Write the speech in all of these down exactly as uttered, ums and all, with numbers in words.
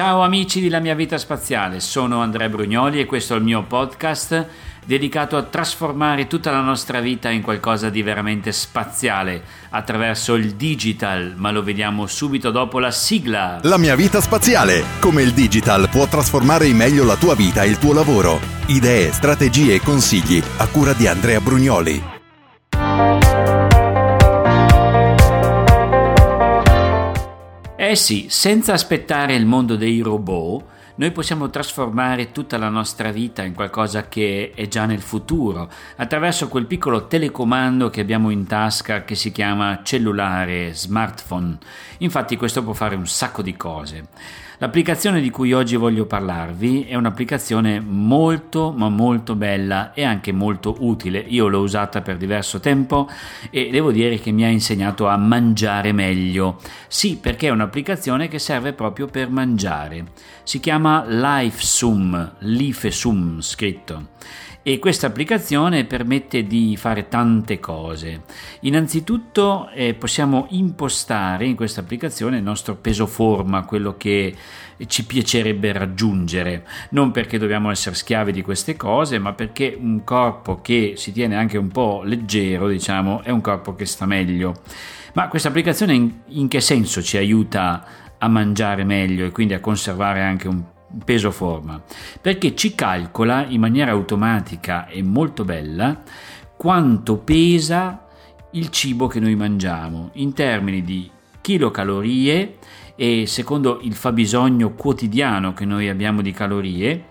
Ciao amici di La Mia Vita Spaziale, sono Andrea Brugnoli e questo è il mio podcast dedicato a trasformare tutta la nostra vita in qualcosa di veramente spaziale attraverso il digital, ma lo vediamo subito dopo la sigla. La Mia Vita Spaziale, come il digital può trasformare in meglio la tua vita e il tuo lavoro. Idee, strategie e consigli a cura di Andrea Brugnoli. Eh sì, senza aspettare il mondo dei robot, noi possiamo trasformare tutta la nostra vita in qualcosa che è già nel futuro, attraverso quel piccolo telecomando che abbiamo in tasca che si chiama cellulare, smartphone. Infatti questo può fare un sacco di cose. L'applicazione di cui oggi voglio parlarvi è un'applicazione molto ma molto bella e anche molto utile. Io l'ho usata per diverso tempo e devo dire che mi ha insegnato a mangiare meglio. Sì, perché è un'applicazione che serve proprio per mangiare. Si chiama LifeSum, LifeSum scritto. E questa applicazione permette di fare tante cose. Innanzitutto eh, possiamo impostare in questa applicazione il nostro peso forma, quello che ci piacerebbe raggiungere, non perché dobbiamo essere schiavi di queste cose, ma perché un corpo che si tiene anche un po' leggero, diciamo, è un corpo che sta meglio. Ma questa applicazione in, in che senso ci aiuta a mangiare meglio e quindi a conservare anche un peso forma? Perché ci calcola in maniera automatica e molto bella quanto pesa il cibo che noi mangiamo in termini di chilocalorie e secondo il fabbisogno quotidiano che noi abbiamo di calorie,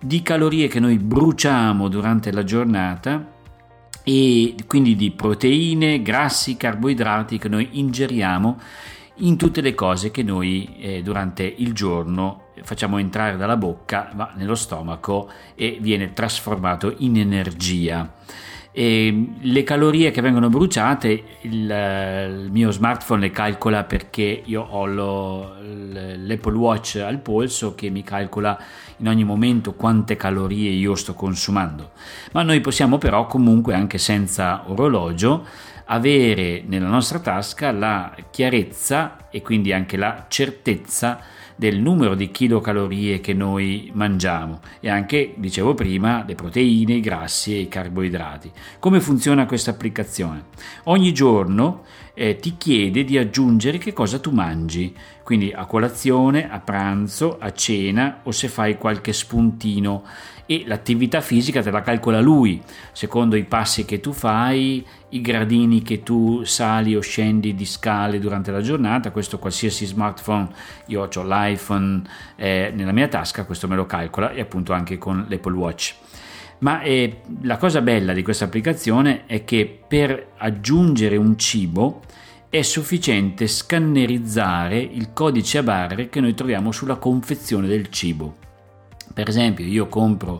di calorie che noi bruciamo durante la giornata e quindi di proteine, grassi, carboidrati che noi ingeriamo in tutte le cose che noi eh, durante il giorno facciamo entrare dalla bocca, va nello stomaco e viene trasformato in energia. E le calorie che vengono bruciate il, il mio smartphone le calcola, perché io ho lo, l'Apple Watch al polso che mi calcola in ogni momento quante calorie io sto consumando, ma noi possiamo però comunque anche senza orologio avere nella nostra tasca la chiarezza e quindi anche la certezza del numero di chilocalorie che noi mangiamo e anche, dicevo prima, le proteine, i grassi e i carboidrati. Come funziona questa applicazione? Ogni giorno eh, ti chiede di aggiungere che cosa tu mangi, quindi a colazione, a pranzo, a cena o se fai qualche spuntino, e l'attività fisica te la calcola lui, secondo i passi che tu fai, i gradini che tu sali o scendi di scale durante la giornata. Questo qualsiasi smartphone, io ho l'iPhone eh, nella mia tasca, questo me lo calcola, e appunto anche con l'Apple Watch. Ma eh, la cosa bella di questa applicazione è che per aggiungere un cibo è sufficiente scannerizzare il codice a barre che noi troviamo sulla confezione del cibo. Per esempio, io compro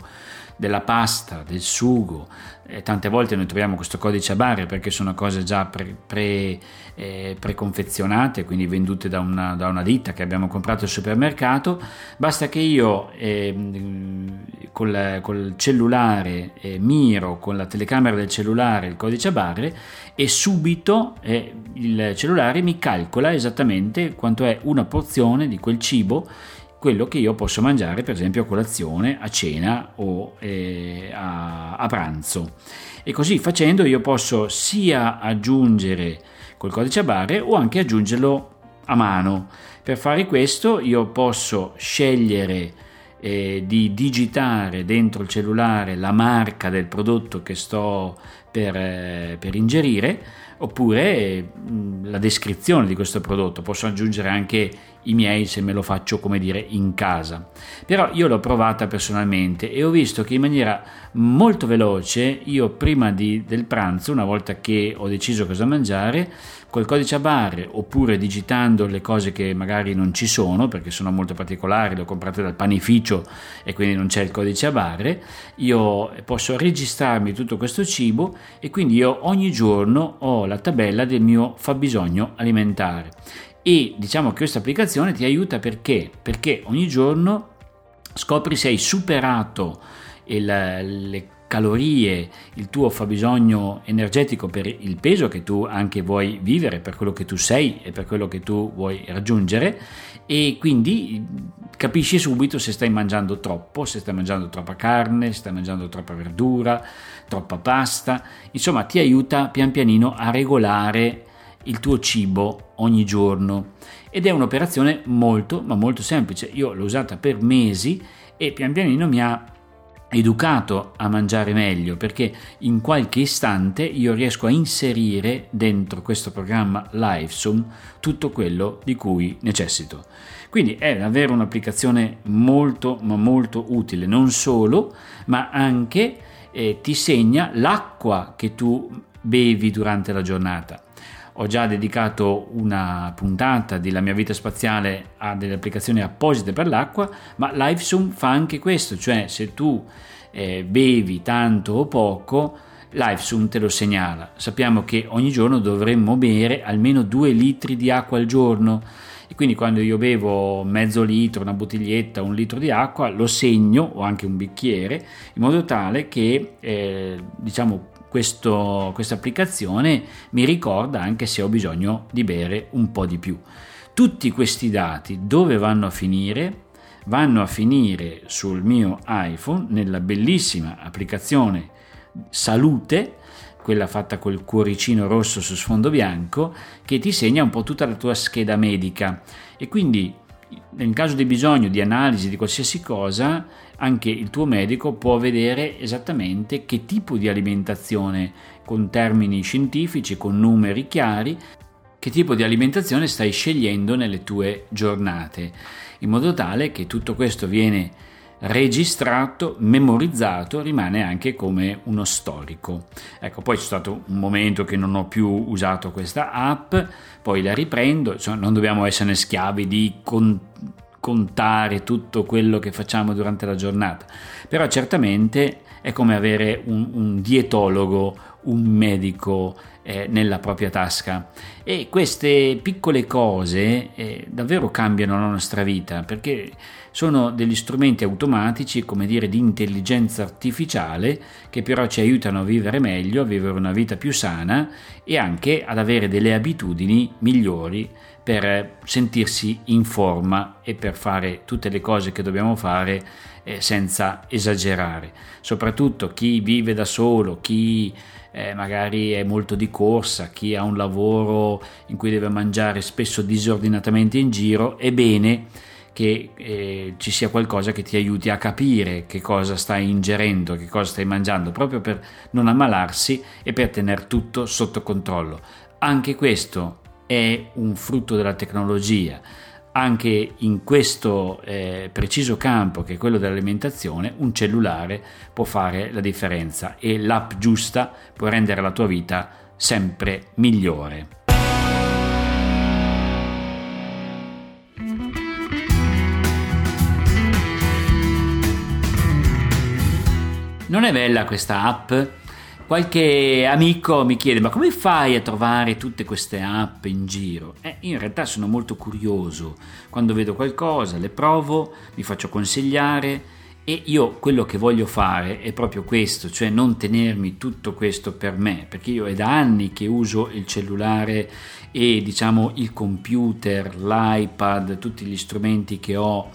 della pasta, del sugo, eh, tante volte noi troviamo questo codice a barre perché sono cose già pre, pre, eh, preconfezionate, quindi vendute da una, da una ditta che abbiamo comprato al supermercato. Basta che io eh, col, col cellulare eh, miro con la telecamera del cellulare il codice a barre e subito eh, il cellulare mi calcola esattamente quanto è una porzione di quel cibo, quello che io posso mangiare per esempio a colazione, a cena o eh, a, a pranzo, e così facendo io posso sia aggiungere col codice a barre o anche aggiungerlo a mano. Per fare questo io posso scegliere eh, di digitare dentro il cellulare la marca del prodotto che sto per, eh, per ingerire, oppure eh, la descrizione di questo prodotto. Posso aggiungere anche i miei se me lo faccio, come dire, in casa. Però io l'ho provata personalmente e ho visto che in maniera molto veloce io prima di, del pranzo, una volta che ho deciso cosa mangiare, col codice a barre oppure digitando le cose che magari non ci sono perché sono molto particolari, le ho comprate dal panificio e quindi non c'è il codice a barre, io posso registrarmi tutto questo cibo e quindi io ogni giorno ho la tabella del mio fabbisogno alimentare. E diciamo che questa applicazione ti aiuta perché? Perché ogni giorno scopri se hai superato il, le calorie, il tuo fabbisogno energetico per il peso che tu anche vuoi vivere, per quello che tu sei e per quello che tu vuoi raggiungere, e quindi capisci subito se stai mangiando troppo, se stai mangiando troppa carne, se stai mangiando troppa verdura, troppa pasta. Insomma, ti aiuta pian pianino a regolare il tuo cibo ogni giorno, ed è un'operazione molto ma molto semplice. Io l'ho usata per mesi e pian pianino mi ha educato a mangiare meglio, perché in qualche istante io riesco a inserire dentro questo programma LifeSum tutto quello di cui necessito. Quindi è davvero un'applicazione molto ma molto utile, non solo, ma anche eh, ti segna l'acqua che tu bevi durante la giornata. Ho già dedicato una puntata di La Mia Vita Spaziale a delle applicazioni apposite per l'acqua, ma LifeSum fa anche questo, cioè se tu eh, bevi tanto o poco, LifeSum te lo segnala. Sappiamo che ogni giorno dovremmo bere almeno due litri di acqua al giorno, e quindi quando io bevo mezzo litro, una bottiglietta, un litro di acqua, lo segno, o anche un bicchiere, in modo tale che eh, diciamo Questo, questa applicazione mi ricorda anche se ho bisogno di bere un po' di più. Tutti questi dati dove vanno a finire? Vanno a finire sul mio iPhone, nella bellissima applicazione Salute, quella fatta col cuoricino rosso su sfondo bianco, che ti segna un po' tutta la tua scheda medica, e quindi nel caso di bisogno di analisi di qualsiasi cosa, anche il tuo medico può vedere esattamente che tipo di alimentazione, con termini scientifici, con numeri chiari, che tipo di alimentazione stai scegliendo nelle tue giornate, in modo tale che tutto questo viene registrato, memorizzato, rimane anche come uno storico. Ecco, poi c'è stato un momento che non ho più usato questa app, poi la riprendo. Insomma, non dobbiamo essere schiavi di con- contare tutto quello che facciamo durante la giornata, però certamente è come avere un, un dietologo, un medico eh, nella propria tasca, e queste piccole cose eh, davvero cambiano la nostra vita, perché sono degli strumenti automatici, come dire, di intelligenza artificiale, che però ci aiutano a vivere meglio, a vivere una vita più sana e anche ad avere delle abitudini migliori per sentirsi in forma e per fare tutte le cose che dobbiamo fare eh, senza esagerare. Soprattutto chi vive da solo, chi eh, magari è molto di corsa, chi ha un lavoro in cui deve mangiare spesso disordinatamente in giro, è bene che eh, ci sia qualcosa che ti aiuti a capire che cosa stai ingerendo, che cosa stai mangiando, proprio per non ammalarsi e per tenere tutto sotto controllo. Anche questo è un frutto della tecnologia. Anche in questo eh, preciso campo, che è quello dell'alimentazione, un cellulare può fare la differenza, e l'app giusta può rendere la tua vita sempre migliore. Non è bella questa app? Qualche amico mi chiede: ma come fai a trovare tutte queste app in giro? Eh, in realtà sono molto curioso, quando vedo qualcosa le provo, mi faccio consigliare, e io quello che voglio fare è proprio questo, cioè non tenermi tutto questo per me, perché io è da anni che uso il cellulare e diciamo il computer, l'iPad, tutti gli strumenti che ho,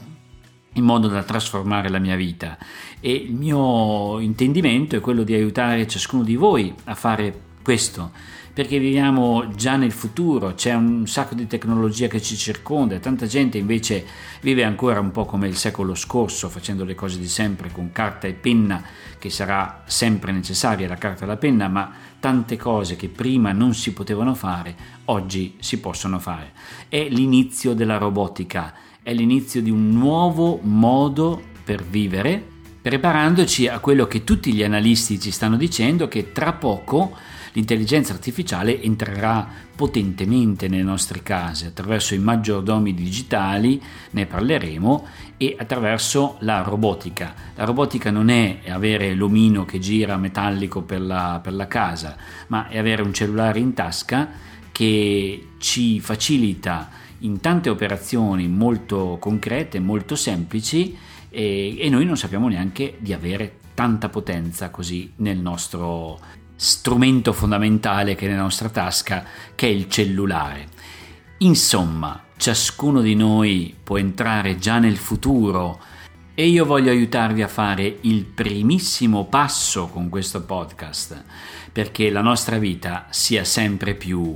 in modo da trasformare la mia vita, e il mio intendimento è quello di aiutare ciascuno di voi a fare questo, perché viviamo già nel futuro, c'è un sacco di tecnologia che ci circonda, e tanta gente invece vive ancora un po' come il secolo scorso, facendo le cose di sempre con carta e penna, che sarà sempre necessaria la carta e la penna, ma tante cose che prima non si potevano fare oggi si possono fare. È l'inizio della robotica, è l'inizio di un nuovo modo per vivere, preparandoci a quello che tutti gli analisti ci stanno dicendo, che tra poco l'intelligenza artificiale entrerà potentemente nelle nostre case, attraverso i maggiordomi digitali, ne parleremo, e attraverso la robotica. La robotica non è avere l'omino che gira metallico per la, per la casa, ma è avere un cellulare in tasca che ci facilita in tante operazioni molto concrete, molto semplici, e, e noi non sappiamo neanche di avere tanta potenza così nel nostro strumento fondamentale che è nella nostra tasca, che è il cellulare. Insomma, ciascuno di noi può entrare già nel futuro e io voglio aiutarvi a fare il primissimo passo con questo podcast, perché la nostra vita sia sempre più